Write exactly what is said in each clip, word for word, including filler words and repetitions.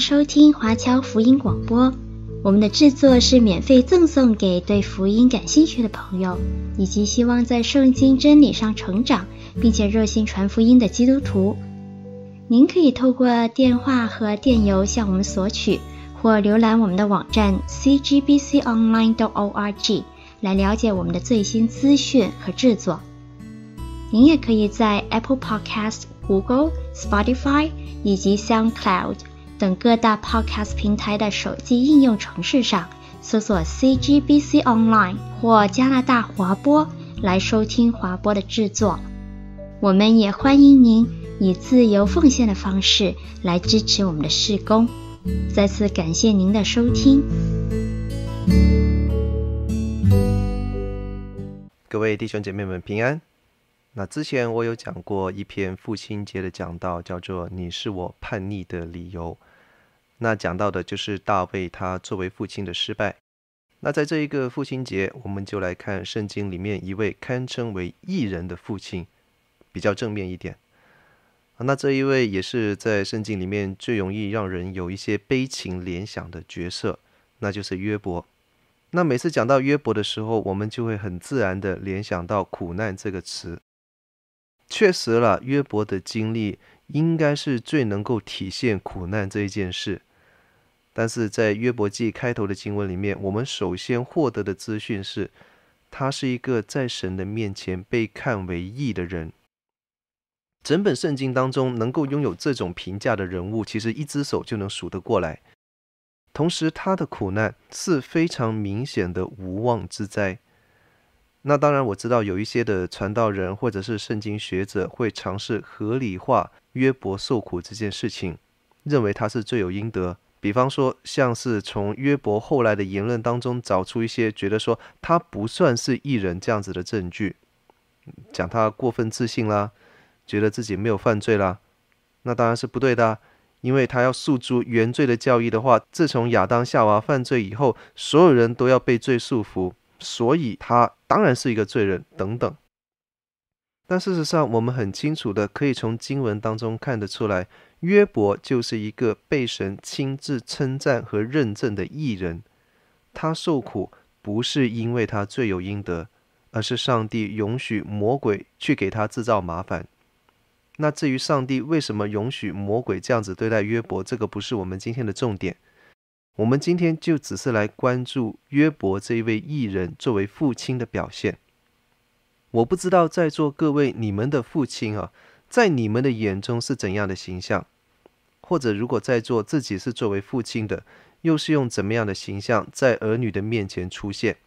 迎收听华侨福音广播。我们的制作是免费赠送给对福音感兴趣的朋友，以及希望在圣经真理上成长，并且热心传福音的基督徒。您可以透过电话和电邮向我们索取，或浏览我们的网站 C G B C online dot org 来了解我们的最新资讯和制作。您也可以在 Apple Podcast、Google、Spotify 以及 SoundCloud 等各大 Podcast 平台的手机应用程式上搜索 C G B C Online 或加拿大华播来收听华播的制作。我们也欢迎您以自由奉献的方式来支持我们的事工。再次感谢您的收听。各位弟兄姐妹们平安。那之前我有讲过一篇父亲节的讲道，叫做“你是我叛逆的理由”。那讲到的就是大卫他作为父亲的失败。那在这一个父亲节，我们就来看圣经里面一位堪称为义人的父亲，比较正面一点。那这一位也是在圣经里面最容易让人有一些悲情联想的角色，那就是约伯。那每次讲到约伯的时候，我们就会很自然的联想到苦难这个词。确实了，约伯的经历应该是最能够体现苦难这一件事。但是在约伯记开头的经文里面，我们首先获得的资讯是，他是一个在神的面前被看为义的人。整本圣经当中能够拥有这种评价的人物，其实一只手就能数得过来。同时他的苦难是非常明显的无妄之灾。那当然我知道有一些的传道人或者是圣经学者会尝试合理化约伯受苦这件事情，认为他是罪有应得。比方说像是从约伯后来的言论当中找出一些觉得说他不算是义人这样子的证据，讲他过分自信啦，觉得自己没有犯罪啦，那当然是不对的、啊、因为他要诉诸原罪的教义的话，自从亚当夏娃犯罪以后，所有人都要被罪束缚，所以他当然是一个罪人等等。但事实上我们很清楚的可以从经文当中看得出来，约伯就是一个被神亲自称赞和认证的义人。他受苦不是因为他罪有应得，而是上帝允许魔鬼去给他制造麻烦。那至于上帝为什么允许魔鬼这样子对待约伯，这个不是我们今天的重点。我们今天就只是来关注约伯这一位义人作为父亲的表现。我不知道在座各位你们的父亲啊，在你们的眼中是怎样的形象，或者如果在座自己是作为父亲的，又是用怎么样的形象在儿女的面前出现。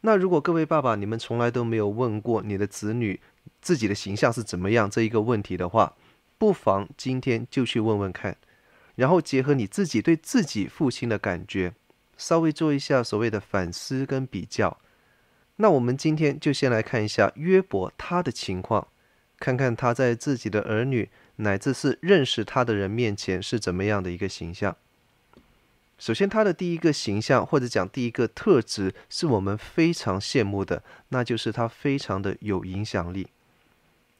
那如果各位爸爸你们从来都没有问过你的子女自己的形象是怎么样这一个问题的话，不妨今天就去问问看，然后结合你自己对自己父亲的感觉，稍微做一下所谓的反思跟比较。那我们今天就先来看一下约伯他的情况，看看他在自己的儿女乃至是认识他的人面前是怎么样的一个形象。首先他的第一个形象，或者讲第一个特质，是我们非常羡慕的，那就是他非常的有影响力。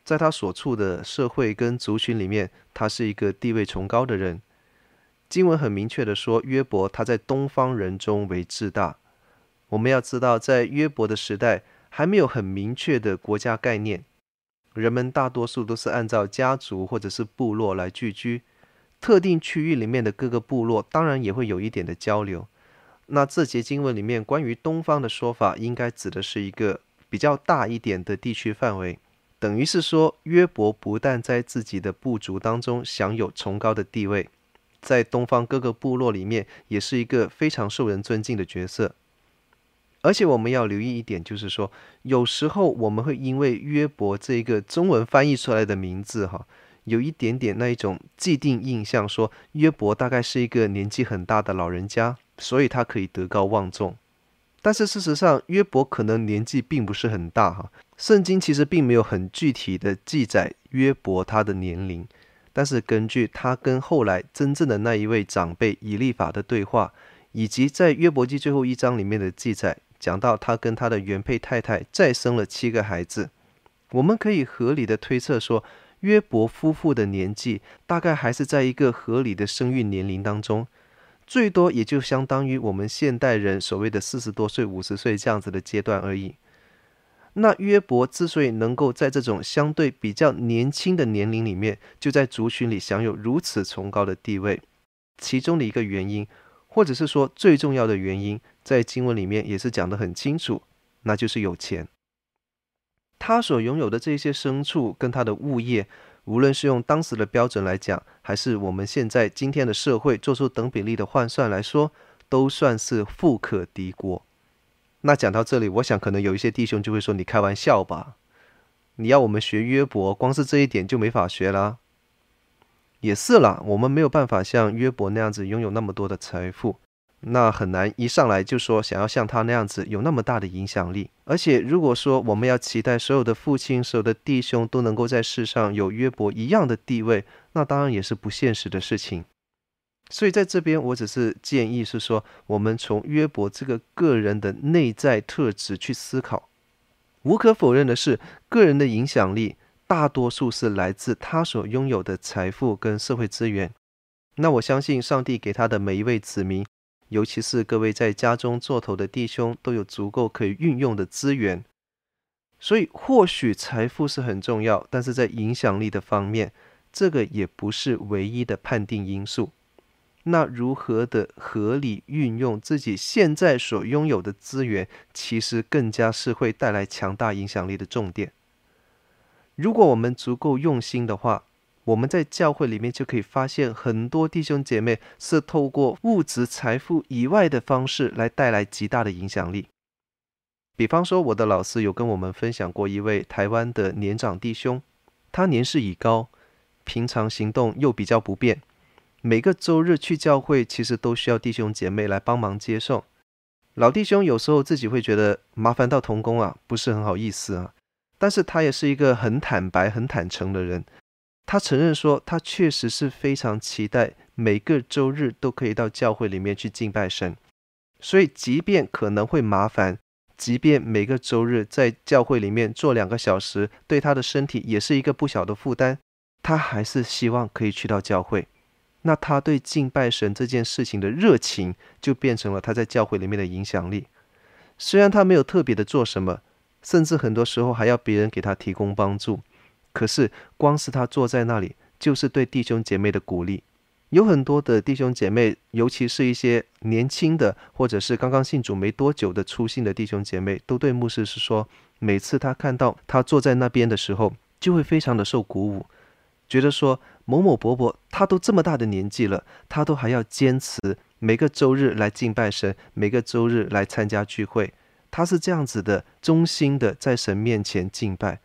在他所处的社会跟族群里面，他是一个地位崇高的人。经文很明确的说，约伯他在东方人中为至大。我们要知道，在约伯的时代还没有很明确的国家概念，人们大多数都是按照家族或者是部落来聚居，特定区域里面的各个部落当然也会有一点的交流。那这节经文里面关于东方的说法，应该指的是一个比较大一点的地区范围。等于是说，约伯不但在自己的部族当中享有崇高的地位，在东方各个部落里面也是一个非常受人尊敬的角色。而且我们要留意一点，就是说有时候我们会因为约伯这个中文翻译出来的名字哈，有一点点那一种既定印象，说约伯大概是一个年纪很大的老人家，所以他可以德高望重。但是事实上约伯可能年纪并不是很大哈，圣经其实并没有很具体的记载约伯他的年龄，但是根据他跟后来真正的那一位长辈以利法的对话，以及在约伯记最后一章里面的记载，讲到他跟他的原配太太再生了七个孩子，我们可以合理的推测说，约伯夫妇的年纪大概还是在一个合理的生育年龄当中，最多也就相当于我们现代人所谓的四十多岁、五十岁这样子的阶段而已。那约伯之所以能够在这种相对比较年轻的年龄里面，就在族群里享有如此崇高的地位，其中的一个原因，或者是说最重要的原因，在经文里面也是讲得很清楚，那就是有钱。他所拥有的这些牲畜跟他的物业，无论是用当时的标准来讲，还是我们现在今天的社会做出等比例的换算来说，都算是富可敌国。那讲到这里，我想可能有一些弟兄就会说，你开玩笑吧，你要我们学约伯，光是这一点就没法学啦。也是啦，我们没有办法像约伯那样子拥有那么多的财富，那很难一上来就说想要像他那样子有那么大的影响力。而且如果说我们要期待所有的父亲、所有的弟兄都能够在世上有约伯一样的地位，那当然也是不现实的事情。所以在这边我只是建议是说，我们从约伯这个个人的内在特质去思考。无可否认的是，个人的影响力大多数是来自他所拥有的财富跟社会资源。那我相信上帝给他的每一位子民，尤其是各位在家中做头的弟兄，都有足够可以运用的资源。所以或许财富是很重要，但是在影响力的方面，这个也不是唯一的判定因素。那如何的合理运用自己现在所拥有的资源，其实更加是会带来强大影响力的重点。如果我们足够用心的话，我们在教会里面就可以发现很多弟兄姐妹是透过物质财富以外的方式来带来极大的影响力。比方说，我的老师有跟我们分享过一位台湾的年长弟兄，他年事已高，平常行动又比较不便，每个周日去教会其实都需要弟兄姐妹来帮忙接送。老弟兄有时候自己会觉得麻烦到同工啊，不是很好意思啊，但是他也是一个很坦白、很坦诚的人。他承认说，他确实是非常期待每个周日都可以到教会里面去敬拜神，所以即便可能会麻烦，即便每个周日在教会里面坐两个小时，对他的身体也是一个不小的负担，他还是希望可以去到教会。那他对敬拜神这件事情的热情，就变成了他在教会里面的影响力。虽然他没有特别的做什么，甚至很多时候还要别人给他提供帮助，可是光是他坐在那里，就是对弟兄姐妹的鼓励。有很多的弟兄姐妹，尤其是一些年轻的，或者是刚刚信主没多久的初信的弟兄姐妹，都对牧师是说，每次他看到他坐在那边的时候，就会非常的受鼓舞，觉得说某某伯伯他都这么大的年纪了，他都还要坚持每个周日来敬拜神，每个周日来参加聚会，他是这样子的忠心的在神面前敬拜。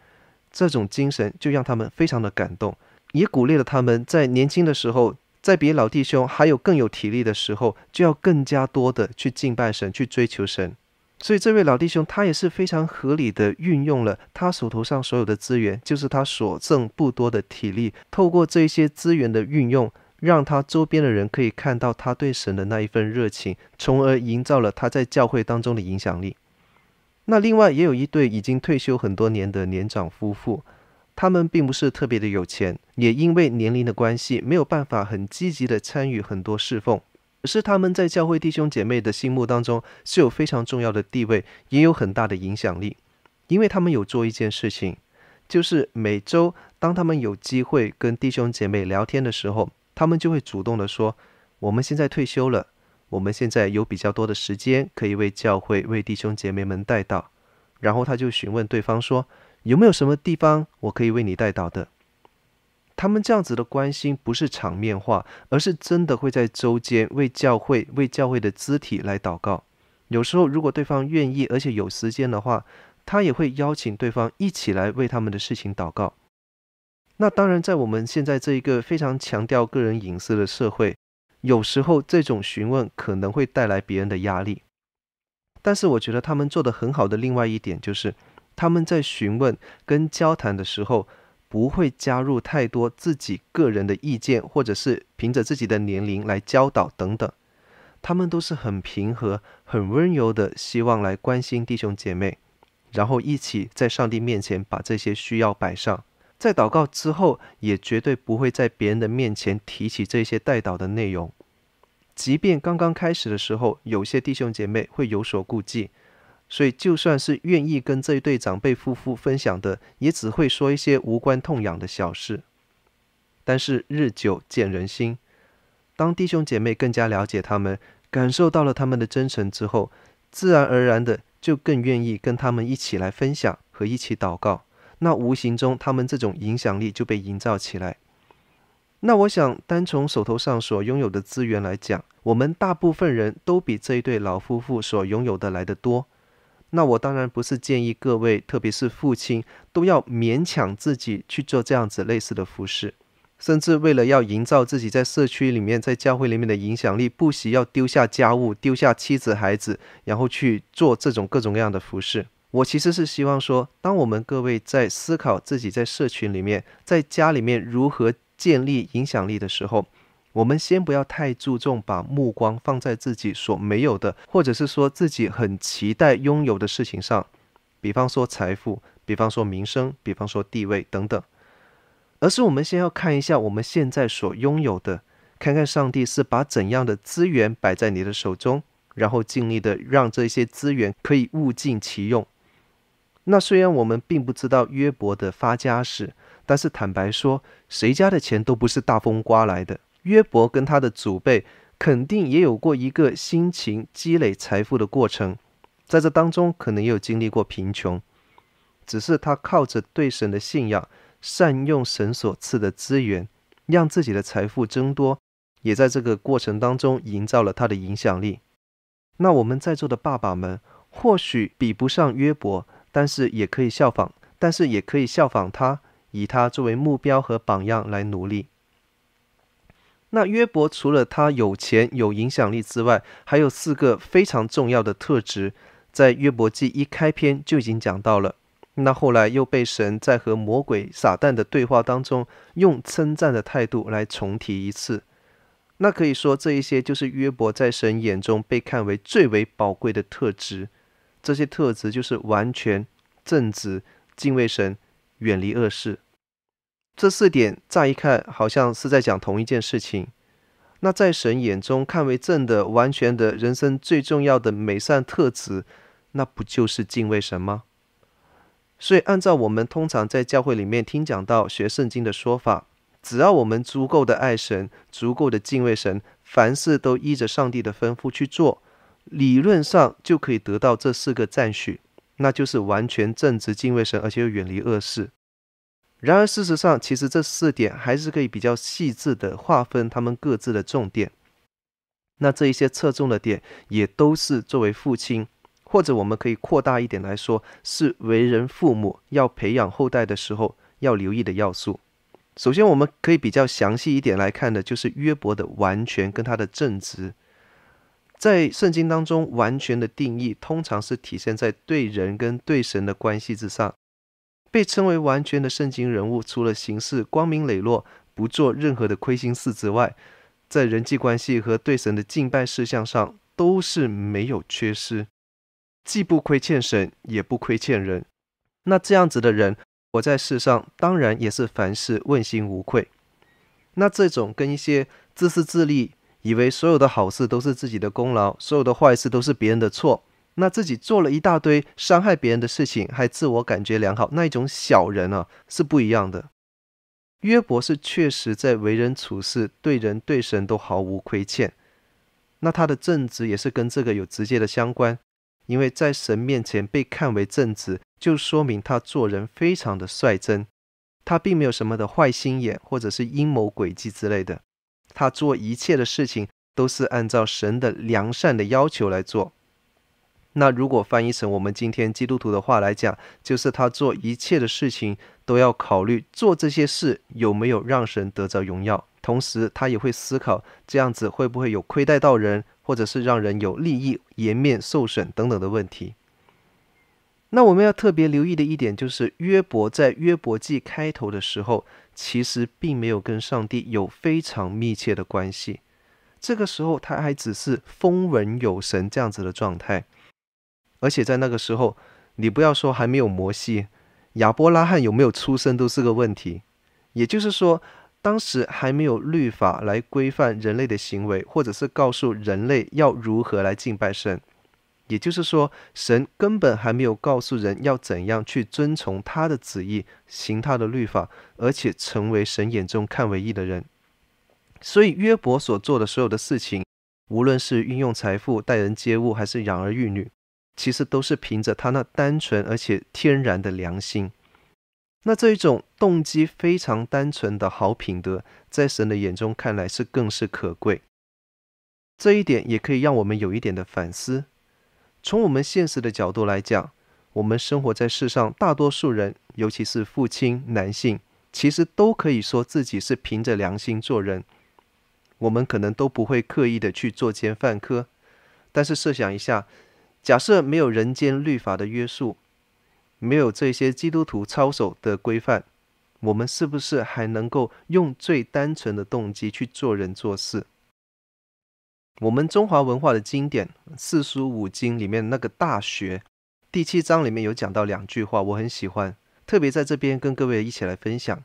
这种精神就让他们非常的感动，也鼓励了他们在年轻的时候，在比老弟兄还有更有体力的时候，就要更加多的去敬拜神，去追求神。所以这位老弟兄他也是非常合理的运用了他手头上所有的资源，就是他所剩不多的体力，透过这些资源的运用，让他周边的人可以看到他对神的那一份热情，从而营造了他在教会当中的影响力。那另外也有一对已经退休很多年的年长夫妇，他们并不是特别的有钱，也因为年龄的关系，没有办法很积极的参与很多侍奉，可是他们在教会弟兄姐妹的心目当中是有非常重要的地位，也有很大的影响力。因为他们有做一件事情，就是每周当他们有机会跟弟兄姐妹聊天的时候，他们就会主动的说，我们现在退休了，我们现在有比较多的时间可以为教会、为弟兄姐妹们代祷。然后他就询问对方说，有没有什么地方我可以为你代祷的。他们这样子的关心不是场面化，而是真的会在周间为教会、为教会的肢体来祷告。有时候如果对方愿意而且有时间的话，他也会邀请对方一起来为他们的事情祷告。那当然在我们现在这一个非常强调个人隐私的社会，有时候这种询问可能会带来别人的压力，但是我觉得他们做得很好的另外一点，就是他们在询问跟交谈的时候，不会加入太多自己个人的意见，或者是凭着自己的年龄来教导等等，他们都是很平和、很温柔的，希望来关心弟兄姐妹，然后一起在上帝面前把这些需要摆上，在祷告之后，也绝对不会在别人的面前提起这些代祷的内容。即便刚刚开始的时候，有些弟兄姐妹会有所顾忌，所以就算是愿意跟这一对长辈夫妇分享的，也只会说一些无关痛痒的小事。但是日久见人心，当弟兄姐妹更加了解他们，感受到了他们的真诚之后，自然而然的就更愿意跟他们一起来分享和一起祷告。那无形中，他们这种影响力就被营造起来。那我想，单从手头上所拥有的资源来讲，我们大部分人都比这一对老夫妇所拥有的来得多。那我当然不是建议各位，特别是父亲，都要勉强自己去做这样子类似的服事，甚至为了要营造自己在社区里面、在教会里面的影响力，不惜要丢下家务、丢下妻子、孩子，然后去做这种各种各样的服事。我其实是希望说，当我们各位在思考自己在社群里面、在家里面如何建立影响力的时候，我们先不要太注重把目光放在自己所没有的，或者是说自己很期待拥有的事情上，比方说财富，比方说名声，比方说地位等等，而是我们先要看一下我们现在所拥有的，看看上帝是把怎样的资源摆在你的手中，然后尽力的让这些资源可以物尽其用。那虽然我们并不知道约伯的发家史，但是坦白说，谁家的钱都不是大风刮来的。约伯跟他的祖辈肯定也有过一个辛勤积累财富的过程，在这当中可能也有经历过贫穷，只是他靠着对神的信仰，善用神所赐的资源，让自己的财富增多，也在这个过程当中营造了他的影响力。那我们在座的爸爸们或许比不上约伯，但是也可以效仿，但是也可以效仿他，以他作为目标和榜样来努力。那约伯除了他有钱有影响力之外，还有四个非常重要的特质，在约伯记一开篇就已经讲到了。那后来又被神在和魔鬼撒旦的对话当中，用称赞的态度来重提一次。那可以说，这一些就是约伯在神眼中被看为最为宝贵的特质。这些特质就是完全、正直、敬畏神、远离恶事。这四点乍一看好像是在讲同一件事情。那在神眼中看为正的、完全的人生最重要的美善特质，那不就是敬畏神吗？所以按照我们通常在教会里面听讲到学圣经的说法，只要我们足够的爱神、足够的敬畏神，凡事都依着上帝的吩咐去做，理论上就可以得到这四个赞许，那就是完全正直、敬畏神，而且又远离恶事。然而事实上，其实这四点还是可以比较细致的划分他们各自的重点。那这一些侧重的点，也都是作为父亲，或者我们可以扩大一点来说，是为人父母要培养后代的时候要留意的要素。首先我们可以比较详细一点来看的，就是约伯的完全跟他的正直。在圣经当中，完全的定义通常是体现在对人跟对神的关系之上。被称为完全的圣经人物，除了行事光明磊落，不做任何的亏心事之外，在人际关系和对神的敬拜事项上都是没有缺失，既不亏欠神，也不亏欠人。那这样子的人，活在世上当然也是凡事问心无愧。那这种跟一些自私自利，以为所有的好事都是自己的功劳，所有的坏事都是别人的错，那自己做了一大堆伤害别人的事情，还自我感觉良好，那一种小人啊，是不一样的。约伯是确实在为人处事、对人对神都毫无亏欠。那他的正直也是跟这个有直接的相关，因为在神面前被看为正直，就说明他做人非常的率真，他并没有什么的坏心眼或者是阴谋诡计之类的。他做一切的事情都是按照神的良善的要求来做。那如果翻译成我们今天基督徒的话来讲，就是他做一切的事情都要考虑做这些事有没有让神得着荣耀，同时他也会思考这样子会不会有亏待到人，或者是让人有利益、颜面受损等等的问题。那我们要特别留意的一点就是，约伯在约伯记开头的时候，其实并没有跟上帝有非常密切的关系，这个时候他还只是风闻有神这样子的状态。而且在那个时候，你不要说还没有摩西，亚伯拉罕有没有出生都是个问题。也就是说，当时还没有律法来规范人类的行为，或者是告诉人类要如何来敬拜神。也就是说，神根本还没有告诉人要怎样去遵从他的旨意，行他的律法，而且成为神眼中看为义的人。所以约伯所做的所有的事情，无论是运用财富、待人接物，还是养儿育女，其实都是凭着他那单纯而且天然的良心。那这一种动机非常单纯的好品德，在神的眼中看来是更是可贵。这一点也可以让我们有一点的反思。从我们现实的角度来讲，我们生活在世上，大多数人，尤其是父亲、男性，其实都可以说自己是凭着良心做人。我们可能都不会刻意的去作奸犯科，但是设想一下，假设没有人间律法的约束，没有这些基督徒操守的规范，我们是不是还能够用最单纯的动机去做人做事？我们中华文化的经典四书五经里面那个大学第七章里面有讲到两句话，我很喜欢，特别在这边跟各位一起来分享。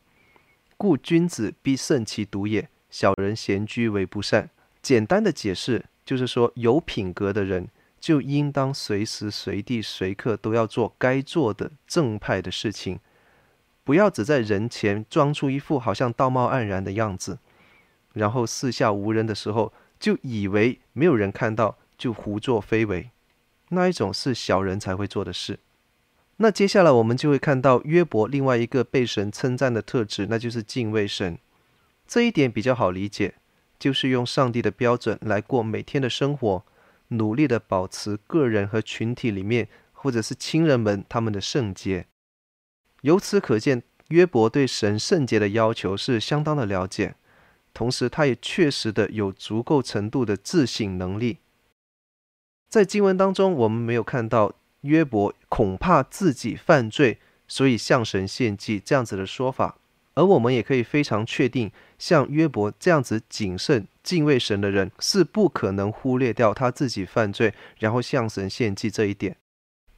故君子必慎其独也，小人闲居为不善。简单的解释就是说，有品格的人就应当随时随地随刻都要做该做的正派的事情，不要只在人前装出一副好像道貌岸然的样子，然后四下无人的时候就以为没有人看到，就胡作非为，那一种是小人才会做的事。那接下来我们就会看到约伯另外一个被神称赞的特质，那就是敬畏神。这一点比较好理解，就是用上帝的标准来过每天的生活，努力的保持个人和群体里面，或者是亲人们他们的圣洁。由此可见，约伯对神圣洁的要求是相当的了解，同时他也确实的有足够程度的自省能力。在经文当中我们没有看到约伯恐怕自己犯罪所以向神献祭这样子的说法，而我们也可以非常确定，像约伯这样子谨慎敬畏神的人是不可能忽略掉他自己犯罪然后向神献祭这一点。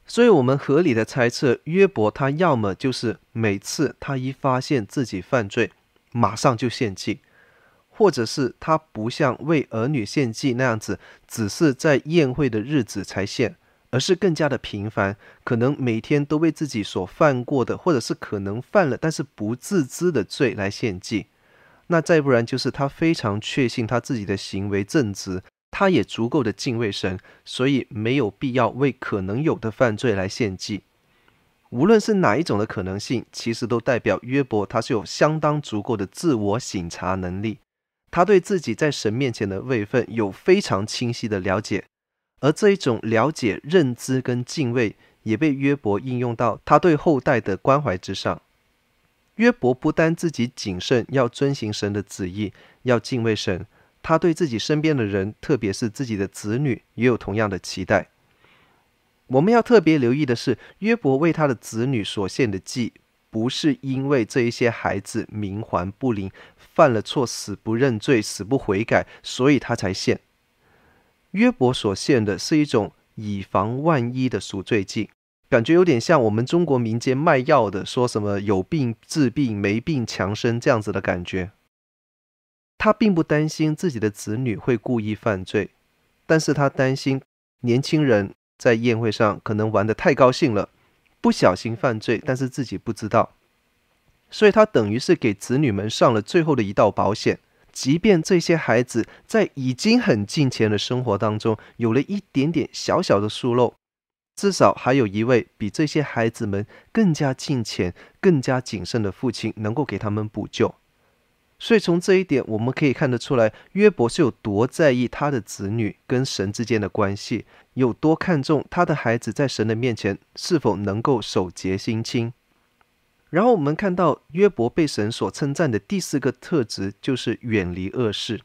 所以我们合理的猜测，约伯他要么就是每次他一发现自己犯罪马上就献祭，或者是他不像为儿女献祭那样子只是在宴会的日子才献，而是更加的频繁，可能每天都为自己所犯过的或者是可能犯了但是不自知的罪来献祭。那再不然就是他非常确信他自己的行为正直，他也足够的敬畏神，所以没有必要为可能有的犯罪来献祭。无论是哪一种的可能性，其实都代表约伯他是有相当足够的自我省察能力，他对自己在神面前的位分有非常清晰的了解，而这一种了解、认知跟敬畏也被约伯应用到他对后代的关怀之上。约伯不单自己谨慎要遵行神的旨意，要敬畏神，他对自己身边的人，特别是自己的子女，也有同样的期待。我们要特别留意的是，约伯为他的子女所献的祭不是因为这一些孩子冥顽不灵，犯了错死不认罪死不悔改，所以他才献。约伯所献的是一种以防万一的赎罪祭，感觉有点像我们中国民间卖药的说什么有病治病没病强身这样子的感觉。他并不担心自己的子女会故意犯罪，但是他担心年轻人在宴会上可能玩得太高兴了，不小心犯罪，但是自己不知道，所以他等于是给子女们上了最后的一道保险。即便这些孩子在已经很近前的生活当中有了一点点小小的疏漏，至少还有一位比这些孩子们更加近前、更加谨慎的父亲能够给他们补救。所以从这一点我们可以看得出来，约伯是有多在意他的子女跟神之间的关系，有多看重他的孩子在神的面前是否能够守节心清。然后我们看到约伯被神所称赞的第四个特质就是远离恶事。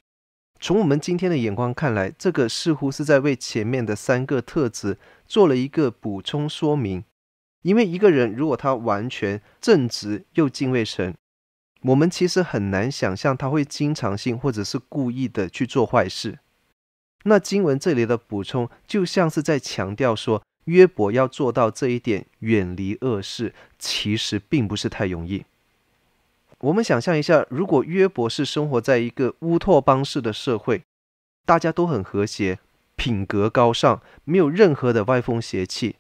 从我们今天的眼光看来，这个似乎是在为前面的三个特质做了一个补充说明。因为一个人如果他完全正直又敬畏神，我们其实很难想象他会经常性或者是故意的去做坏事。那经文这里的补充就像是在强调说，约伯要做到这一点，远离恶事，其实并不是太容易。我们想象一下，如果约伯是生活在一个乌托邦式的社会，大家都很和谐，品格高尚，没有任何的歪风邪气，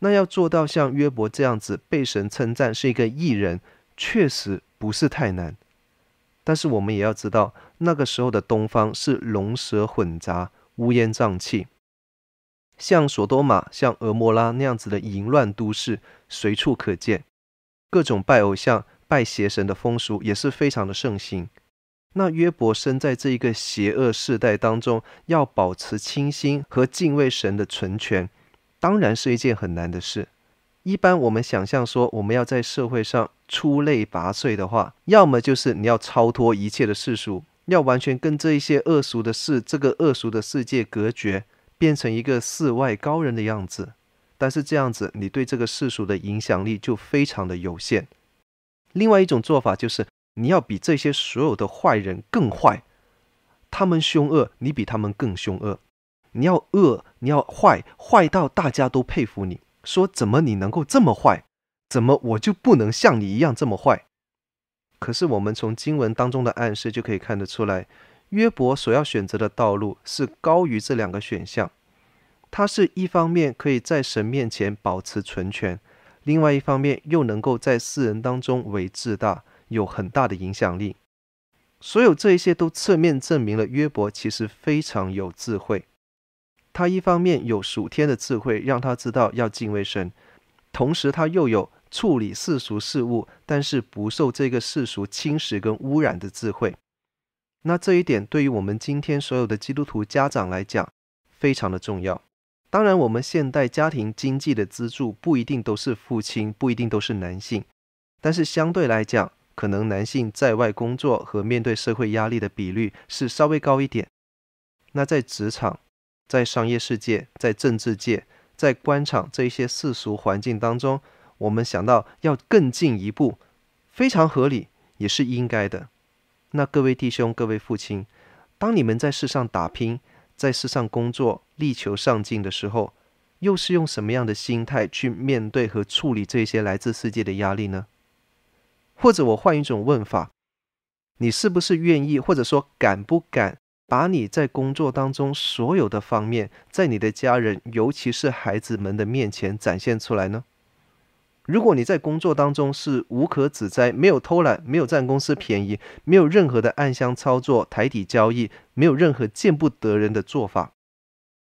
那要做到像约伯这样子被神称赞是一个义人，确实不是太难。但是我们也要知道，那个时候的东方是龙蛇混杂，乌烟瘴气，像索多玛、像俄摩拉那样子的淫乱都市随处可见，各种拜偶像、拜邪神的风俗也是非常的盛行。那约伯身在这一个邪恶世代当中，要保持清心和敬畏神的纯全，当然是一件很难的事。一般我们想象说，我们要在社会上出类拔萃的话，要么就是你要超脱一切的世俗，要完全跟这一些恶俗的事、这个恶俗的世界隔绝，变成一个世外高人的样子。但是这样子，你对这个世俗的影响力就非常的有限。另外一种做法就是，你要比这些所有的坏人更坏，他们凶恶，你比他们更凶恶。你要恶，你要坏，坏到大家都佩服你，说怎么你能够这么坏，怎么我就不能像你一样这么坏。可是我们从经文当中的暗示就可以看得出来，约伯所要选择的道路是高于这两个选项。他是一方面可以在神面前保持纯全，另外一方面又能够在世人当中为至大，有很大的影响力。所有这一些都侧面证明了约伯其实非常有智慧。他一方面有属天的智慧，让他知道要敬畏神，同时他又有处理世俗事物但是不受这个世俗侵蚀跟污染的智慧。那这一点对于我们今天所有的基督徒家长来讲非常的重要。当然我们现代家庭经济的支柱不一定都是父亲，不一定都是男性，但是相对来讲，可能男性在外工作和面对社会压力的比率是稍微高一点。那在职场、在商业世界、在政治界、在官场这一些世俗环境当中，我们想到要更进一步，非常合理，也是应该的。那各位弟兄、各位父亲，当你们在世上打拼，在世上工作，力求上进的时候，又是用什么样的心态去面对和处理这些来自世界的压力呢？或者我换一种问法，你是不是愿意，或者说敢不敢把你在工作当中所有的方面，在你的家人，尤其是孩子们的面前展现出来呢？如果你在工作当中是无可指摘，没有偷懒，没有占公司便宜，没有任何的暗箱操作、台底交易，没有任何见不得人的做法，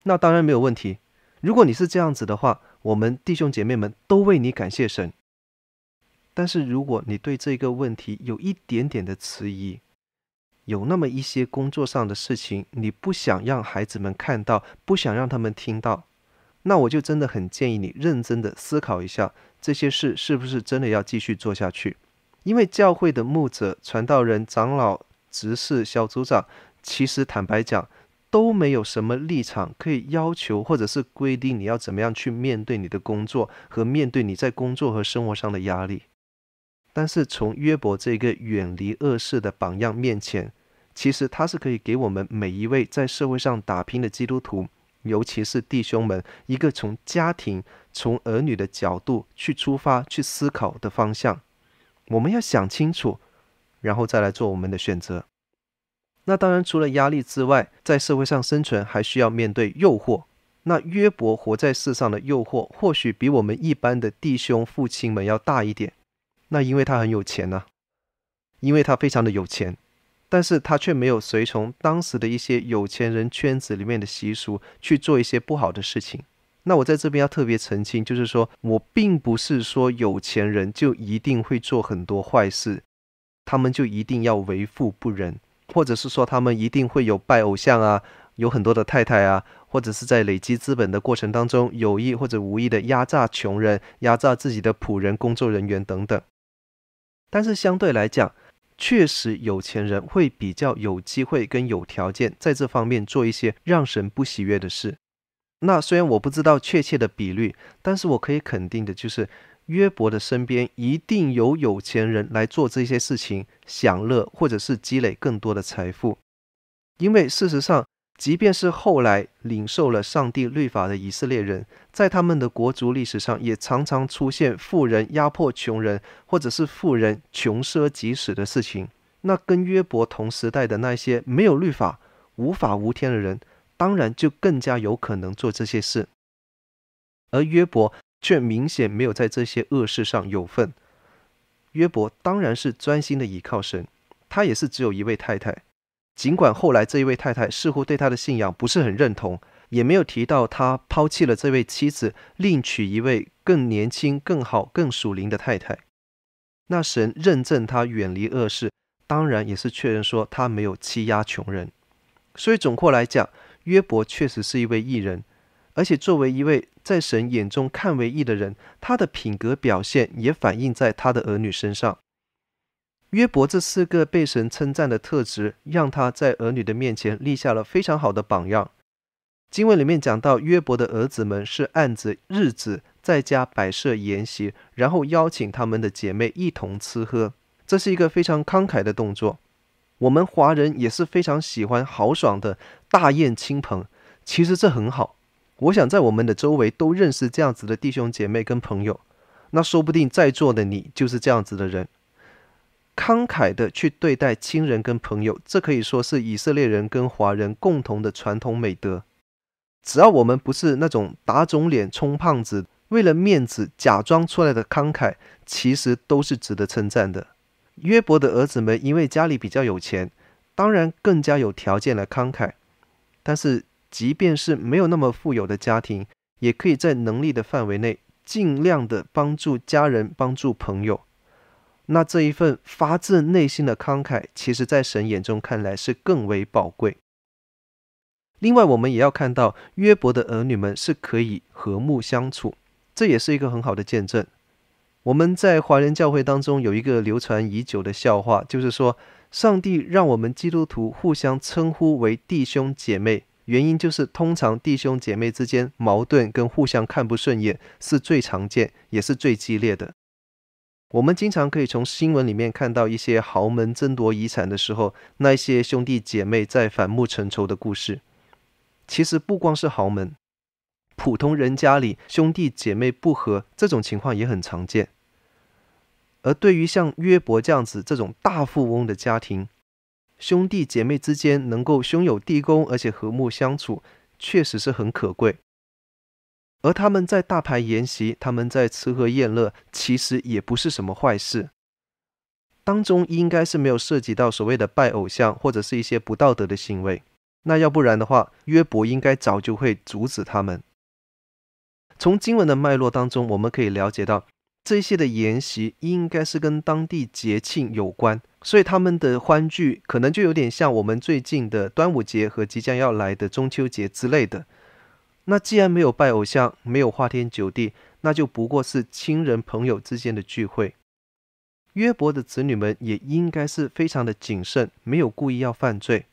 那当然没有问题。如果你是这样子的话，我们弟兄姐妹们都为你感谢神。但是如果你对这个问题有一点点的迟疑，有那么一些工作上的事情你不想让孩子们看到，不想让他们听到，那我就真的很建议你认真的思考一下，这些事是不是真的要继续做下去。因为教会的牧者、传道人、长老、执事、小组长，其实坦白讲都没有什么立场可以要求或者是规定你要怎么样去面对你的工作和面对你在工作和生活上的压力。但是从约伯这个远离恶事的榜样面前，其实它是可以给我们每一位在社会上打拼的基督徒，尤其是弟兄们，一个从家庭、从儿女的角度去出发、去思考的方向。我们要想清楚，然后再来做我们的选择。那当然除了压力之外，在社会上生存还需要面对诱惑。那约伯活在世上的诱惑或许比我们一般的弟兄父亲们要大一点，那因为他很有钱啊，因为他非常的有钱，但是他却没有随从当时的一些有钱人圈子里面的习俗去做一些不好的事情。那我在这边要特别澄清，就是说我并不是说有钱人就一定会做很多坏事，他们就一定要为富不仁，或者是说他们一定会有拜偶像啊，有很多的太太啊，或者是在累积资本的过程当中有意或者无意的压榨穷人，压榨自己的仆人、工作人员等等。但是相对来讲，确实有钱人会比较有机会跟有条件在这方面做一些让神不喜悦的事。那虽然我不知道确切的比率，但是我可以肯定的就是约伯的身边一定有有钱人来做这些事情，享乐或者是积累更多的财富。因为事实上即便是后来领受了上帝律法的以色列人，在他们的国族历史上也常常出现富人压迫穷人，或者是富人穷奢极侈的事情。那跟约伯同时代的那些没有律法、无法无天的人，当然就更加有可能做这些事。而约伯却明显没有在这些恶事上有份。约伯当然是专心的倚靠神，他也是只有一位太太。尽管后来这一位太太似乎对他的信仰不是很认同，也没有提到他抛弃了这位妻子，另娶一位更年轻、更好、更属灵的太太。那神认证他远离恶事，当然也是确认说他没有欺压穷人。所以总括来讲，约伯确实是一位义人，而且作为一位在神眼中看为义的人，他的品格表现也反映在他的儿女身上。约伯这四个被神称赞的特质，让他在儿女的面前立下了非常好的榜样。经文里面讲到，约伯的儿子们是按着日子在家摆设筵席，然后邀请他们的姐妹一同吃喝，这是一个非常慷慨的动作。我们华人也是非常喜欢豪爽的大宴亲朋，其实这很好。我想在我们的周围都认识这样子的弟兄姐妹跟朋友，那说不定在座的你就是这样子的人。慷慨的去对待亲人跟朋友，这可以说是以色列人跟华人共同的传统美德。只要我们不是那种打肿脸充胖子，为了面子假装出来的慷慨，其实都是值得称赞的。约伯的儿子们因为家里比较有钱，当然更加有条件来慷慨。但是即便是没有那么富有的家庭，也可以在能力的范围内尽量的帮助家人，帮助朋友。那这一份发自内心的慷慨，其实在神眼中看来是更为宝贵。另外我们也要看到，约伯的儿女们是可以和睦相处，这也是一个很好的见证。我们在华人教会当中有一个流传已久的笑话，就是说上帝让我们基督徒互相称呼为弟兄姐妹，原因就是通常弟兄姐妹之间矛盾跟互相看不顺眼是最常见也是最激烈的。我们经常可以从新闻里面看到一些豪门争夺遗产的时候，那些兄弟姐妹在反目成仇的故事。其实不光是豪门，普通人家里兄弟姐妹不和，这种情况也很常见。而对于像约伯这样子这种大富翁的家庭，兄弟姐妹之间能够兄友弟恭而且和睦相处，确实是很可贵。而他们在大排筵席，他们在吃喝宴乐，其实也不是什么坏事。当中应该是没有涉及到所谓的拜偶像或者是一些不道德的行为，那要不然的话，约伯应该早就会阻止他们。从经文的脉络当中，我们可以了解到，这些的筵席应该是跟当地节庆有关，所以他们的欢聚可能就有点像我们最近的端午节和即将要来的中秋节之类的。那既然没有拜偶像，没有花天酒地，那就不过是亲人朋友之间的聚会。约伯的子女们也应该是非常的谨慎，没有故意要犯罪。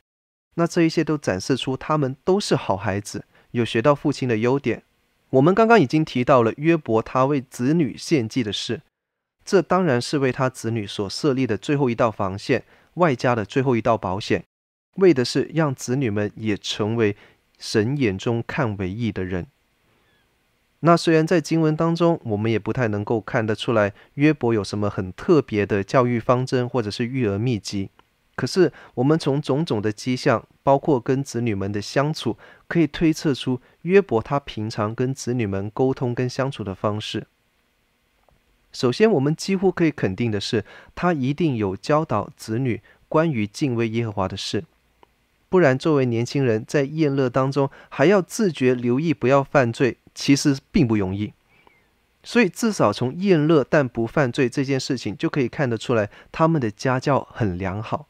那这一些都展示出他们都是好孩子，有学到父亲的优点。我们刚刚已经提到了约伯他为子女献祭的事，这当然是为他子女所设立的最后一道防线，外加的最后一道保险，为的是让子女们也成为神眼中看为义的人。那虽然在经文当中我们也不太能够看得出来约伯有什么很特别的教育方针或者是育儿秘籍，可是我们从种种的迹象，包括跟子女们的相处，可以推测出约伯他平常跟子女们沟通跟相处的方式。首先我们几乎可以肯定的是，他一定有教导子女关于敬畏耶和华的事，不然作为年轻人在宴乐当中还要自觉留意不要犯罪，其实并不容易。所以至少从宴乐但不犯罪这件事情就可以看得出来，他们的家教很良好，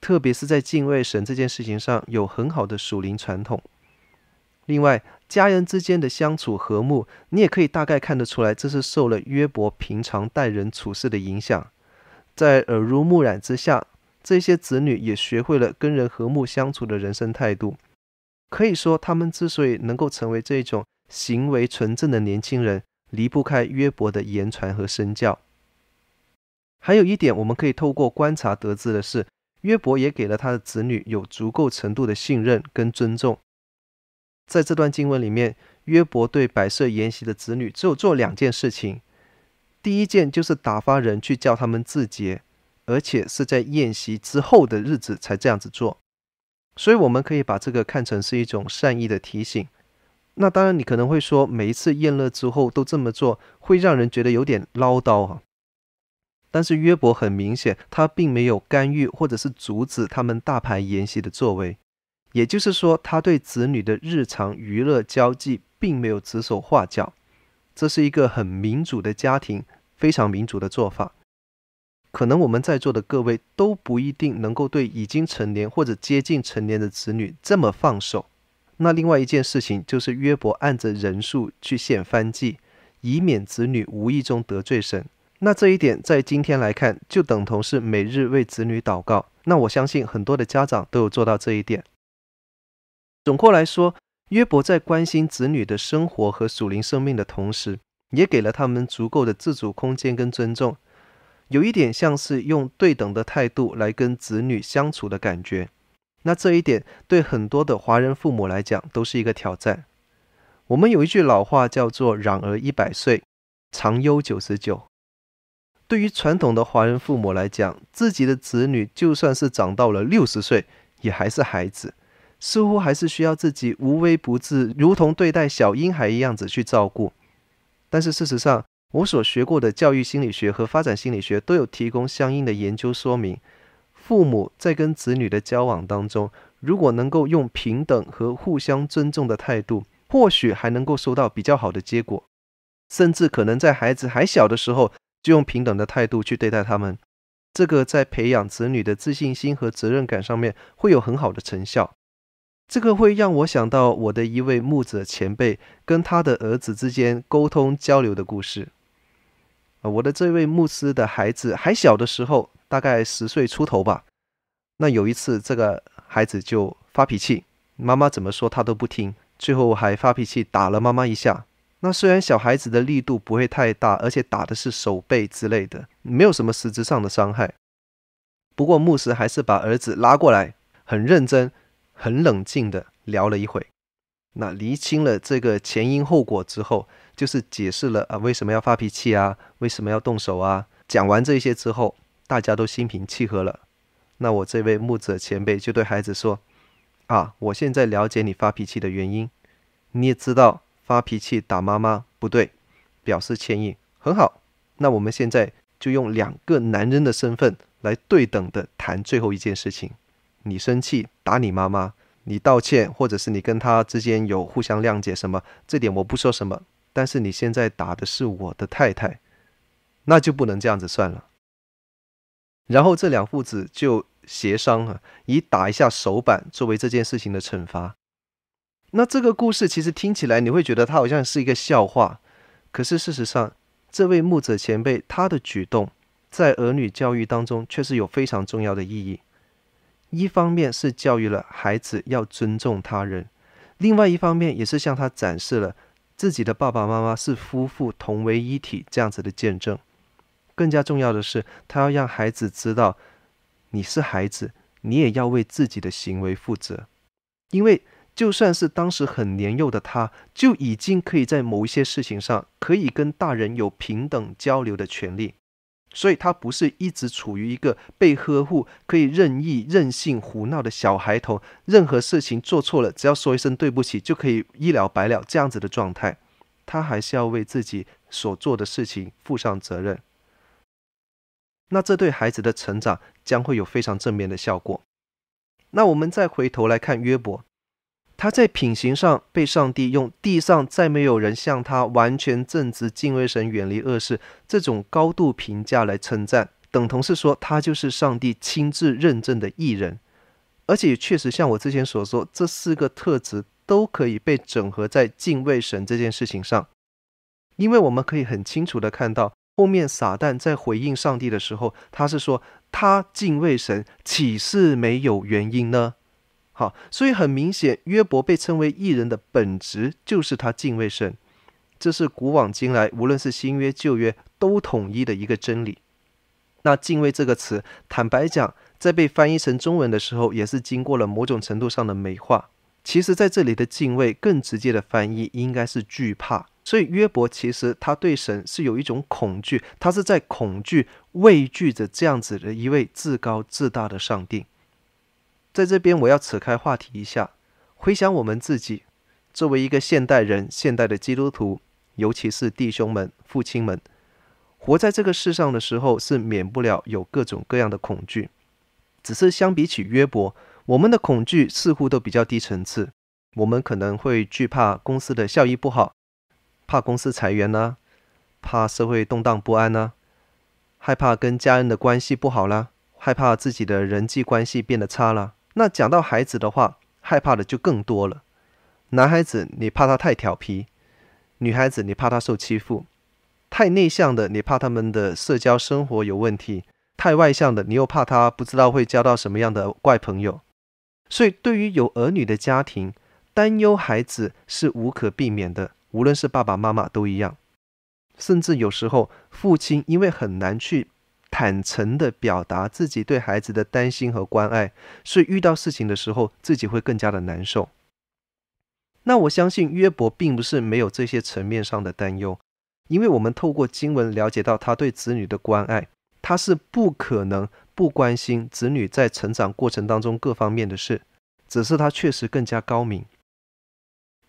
特别是在敬畏神这件事情上有很好的属灵传统。另外家人之间的相处和睦，你也可以大概看得出来，这是受了约伯平常待人处事的影响。在耳濡目染之下，这些子女也学会了跟人和睦相处的人生态度。可以说他们之所以能够成为这种行为纯正的年轻人，离不开约伯的言传和身教。还有一点我们可以透过观察得知的是，约伯也给了他的子女有足够程度的信任跟尊重。在这段经文里面，约伯对摆设筵席的子女只有做两件事情。第一件就是打发人去叫他们自洁，而且是在宴席之后的日子才这样子做。所以我们可以把这个看成是一种善意的提醒。那当然你可能会说，每一次宴乐之后都这么做，会让人觉得有点唠叨啊。但是约伯很明显，他并没有干预或者是阻止他们大排筵席的作为，也就是说，他对子女的日常娱乐交际并没有指手画脚。这是一个很民主的家庭，非常民主的做法。可能我们在座的各位都不一定能够对已经成年或者接近成年的子女这么放手。那另外一件事情就是约伯按着人数去献燔祭，以免子女无意中得罪神。那这一点在今天来看，就等同是每日为子女祷告。那我相信很多的家长都有做到这一点。总括来说，约伯在关心子女的生活和属灵生命的同时，也给了他们足够的自主空间跟尊重，有一点像是用对等的态度来跟子女相处的感觉。那这一点对很多的华人父母来讲都是一个挑战。我们有一句老话叫做“养儿一百岁，长忧九十九”。对于传统的华人父母来讲，自己的子女就算是长到了六十岁，也还是孩子，似乎还是需要自己无微不至，如同对待小婴孩一样子去照顾。但是事实上，我所学过的教育心理学和发展心理学都有提供相应的研究说明，父母在跟子女的交往当中，如果能够用平等和互相尊重的态度，或许还能够收到比较好的结果，甚至可能在孩子还小的时候就用平等的态度去对待他们。这个在培养子女的自信心和责任感上面会有很好的成效。这个会让我想到我的一位牧者前辈跟他的儿子之间沟通交流的故事。我的这位牧师的孩子还小的时候，大概十岁出头吧。那有一次这个孩子就发脾气，妈妈怎么说他都不听，最后还发脾气打了妈妈一下。那虽然小孩子的力度不会太大，而且打的是手背之类的，没有什么实质上的伤害。不过牧师还是把儿子拉过来，很认真很冷静的聊了一会，那厘清了这个前因后果之后，就是解释了啊为什么要发脾气啊，为什么要动手啊。讲完这些之后，大家都心平气和了。那我这位牧者前辈就对孩子说：“啊，我现在了解你发脾气的原因，你也知道发脾气打妈妈不对，表示歉意，很好。那我们现在就用两个男人的身份来对等的谈最后一件事情。”你生气打你妈妈，你道歉，或者是你跟她之间有互相谅解什么，这点我不说什么，但是你现在打的是我的太太，那就不能这样子算了。然后这两父子就协商啊，以打一下手板作为这件事情的惩罚。那这个故事其实听起来你会觉得它好像是一个笑话，可是事实上，这位牧者前辈他的举动在儿女教育当中却是有非常重要的意义。一方面是教育了孩子要尊重他人，另外一方面也是向他展示了自己的爸爸妈妈是夫妇同为一体这样子的见证。更加重要的是，他要让孩子知道，你是孩子，你也要为自己的行为负责。因为就算是当时很年幼的他，就已经可以在某一些事情上可以跟大人有平等交流的权利。所以他不是一直处于一个被呵护、可以任意任性胡闹的小孩童，任何事情做错了只要说一声对不起就可以一了百了这样子的状态。他还是要为自己所做的事情负上责任。那这对孩子的成长将会有非常正面的效果。那我们再回头来看约伯，他在品行上被上帝用地上再没有人像他完全正直敬畏神远离恶事这种高度评价来称赞，等同是说他就是上帝亲自认证的义人。而且确实像我之前所说，这四个特质都可以被整合在敬畏神这件事情上。因为我们可以很清楚的看到，后面撒旦在回应上帝的时候，他是说他敬畏神岂是没有原因呢？好，所以很明显，约伯被称为义人的本质就是他敬畏神，这是古往今来无论是新约旧约都统一的一个真理。那敬畏这个词，坦白讲，在被翻译成中文的时候，也是经过了某种程度上的美化。其实，在这里的敬畏更直接的翻译应该是惧怕。所以，约伯其实他对神是有一种恐惧，他是在恐惧、畏惧着这样子的一位至高至大的上帝。在这边，我要扯开话题一下，回想我们自己，作为一个现代人、现代的基督徒，尤其是弟兄们、父亲们，活在这个世上的时候，是免不了有各种各样的恐惧。只是相比起约伯，我们的恐惧似乎都比较低层次。我们可能会惧怕公司的效益不好，怕公司裁员啦、啊，怕社会动荡不安啦、啊，害怕跟家人的关系不好啦，害怕自己的人际关系变得差啦。那讲到孩子的话，害怕的就更多了。男孩子你怕他太调皮，女孩子你怕他受欺负，太内向的你怕他们的社交生活有问题，太外向的你又怕他不知道会交到什么样的怪朋友。所以对于有儿女的家庭，担忧孩子是无可避免的，无论是爸爸妈妈都一样。甚至有时候父亲因为很难去坦诚地表达自己对孩子的担心和关爱，所以遇到事情的时候自己会更加的难受。那我相信约伯并不是没有这些层面上的担忧，因为我们透过经文了解到他对子女的关爱，他是不可能不关心子女在成长过程当中各方面的事，只是他确实更加高明。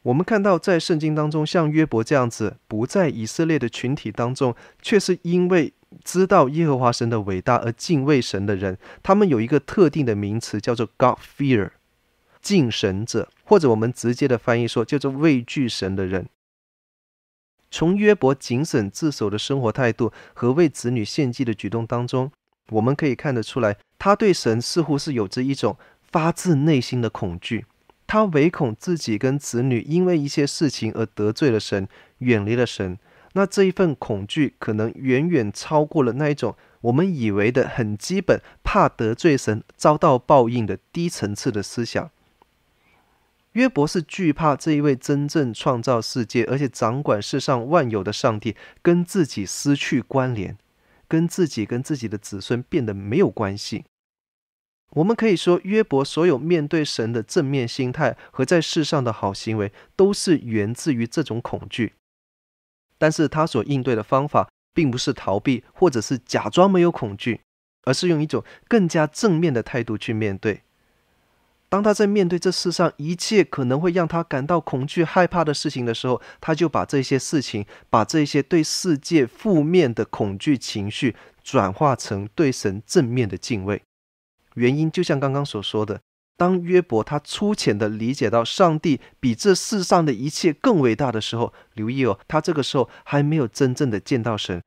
我们看到在圣经当中，像约伯这样子不在以色列的群体当中，却是因为知道耶和华神的伟大而敬畏神的人，他们有一个特定的名词叫做 God-fearer， 敬神者，或者我们直接的翻译说叫做畏惧神的人。从约伯谨慎自守的生活态度和为子女献祭的举动当中，我们可以看得出来，他对神似乎是有着一种发自内心的恐惧，他唯恐自己跟子女因为一些事情而得罪了神，远离了神。那这一份恐惧可能远远超过了那一种我们以为的很基本怕得罪神遭到报应的低层次的思想。约伯是惧怕这一位真正创造世界而且掌管世上万有的上帝跟自己失去关联，跟自己跟自己的子孙变得没有关系。我们可以说，约伯所有面对神的正面心态和在世上的好行为都是源自于这种恐惧，但是他所应对的方法并不是逃避或者是假装没有恐惧，而是用一种更加正面的态度去面对。当他在面对这世上一切可能会让他感到恐惧害怕的事情的时候，他就把这些事情，把这些对世界负面的恐惧情绪转化成对神正面的敬畏。原因就像刚刚所说的，当约伯他粗浅地理解到上帝比这世上的一切更伟大的时候，留意哦，他这个时候还没有真正的见到神，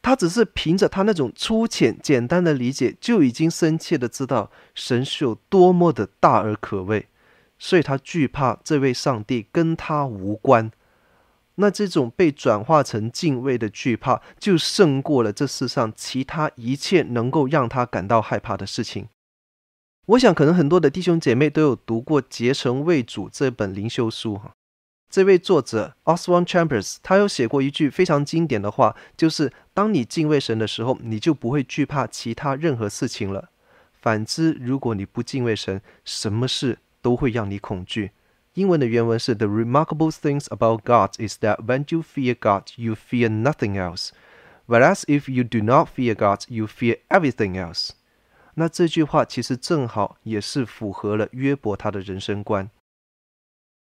他只是凭着他那种粗浅简单的理解，就已经深切的知道神是有多么的大而可畏，所以他惧怕这位上帝跟他无关。那这种被转化成敬畏的惧怕，就胜过了这世上其他一切能够让他感到害怕的事情。我想可能很多的弟兄姐妹都有读过《竭诚为主》这本灵修书。这位作者 Oswald Chambers 他有写过一句非常经典的话，就是当你敬畏神的时候，你就不会惧怕其他任何事情了。反之，如果你不敬畏神，什么事都会让你恐惧。英文的原文是 The remarkable things about God is that when you fear God, you fear nothing else. Whereas if you do not fear God, you fear everything else. 那这句话其实正好也是符合了约伯他的人生观。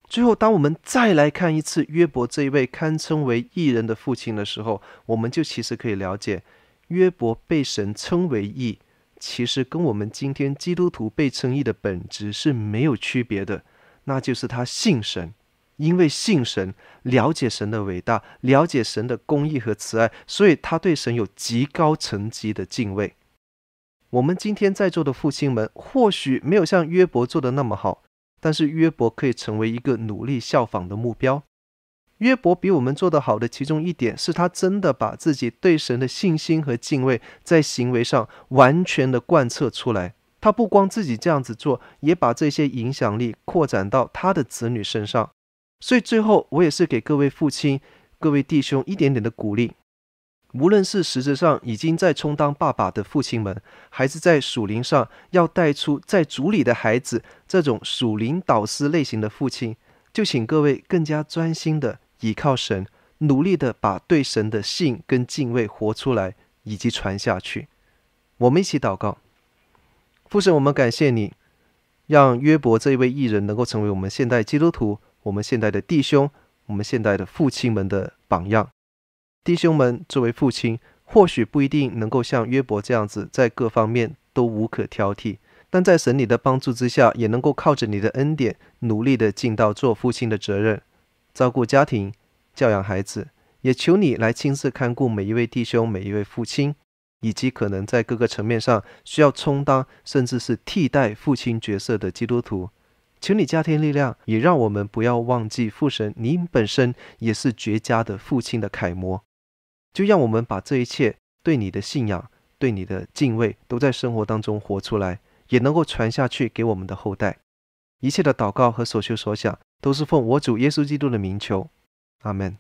最后，当我们再来看一次约伯这一位堪称为义人的父亲的时候，我们就其实可以了解，约伯被神称为义，其实跟我们今天基督徒被称义的本质是没有区别的，那就是他信神。因为信神，了解神的伟大，了解神的公义和慈爱，所以他对神有极高层级的敬畏。我们今天在座的父亲们，或许没有像约伯做的那么好，但是约伯可以成为一个努力效仿的目标。约伯比我们做得好的其中一点是，他真的把自己对神的信心和敬畏在行为上完全的贯彻出来。他不光自己这样子做，也把这些影响力扩展到他的子女身上。所以最后，我也是给各位父亲、各位弟兄一点点的鼓励。无论是实质上已经在充当爸爸的父亲们，还是在属灵上要带出在主里的孩子这种属灵导师类型的父亲，就请各位更加专心的倚靠神，努力的把对神的信跟敬畏活出来，以及传下去。我们一起祷告。父神，我们感谢你，让约伯这一位义人能够成为我们现代基督徒、我们现代的弟兄、我们现代的父亲们的榜样。弟兄们作为父亲，或许不一定能够像约伯这样子在各方面都无可挑剔，但在神你的帮助之下，也能够靠着你的恩典努力的尽到做父亲的责任，照顾家庭，教养孩子。也求你来亲自看顾每一位弟兄、每一位父亲，以及可能在各个层面上需要充当甚至是替代父亲角色的基督徒。求你加添力量，也让我们不要忘记父神你本身也是绝佳的父亲的楷模。就让我们把这一切对你的信仰、对你的敬畏都在生活当中活出来，也能够传下去给我们的后代。一切的祷告和所求所想都是奉我主耶稣基督的名求，阿们。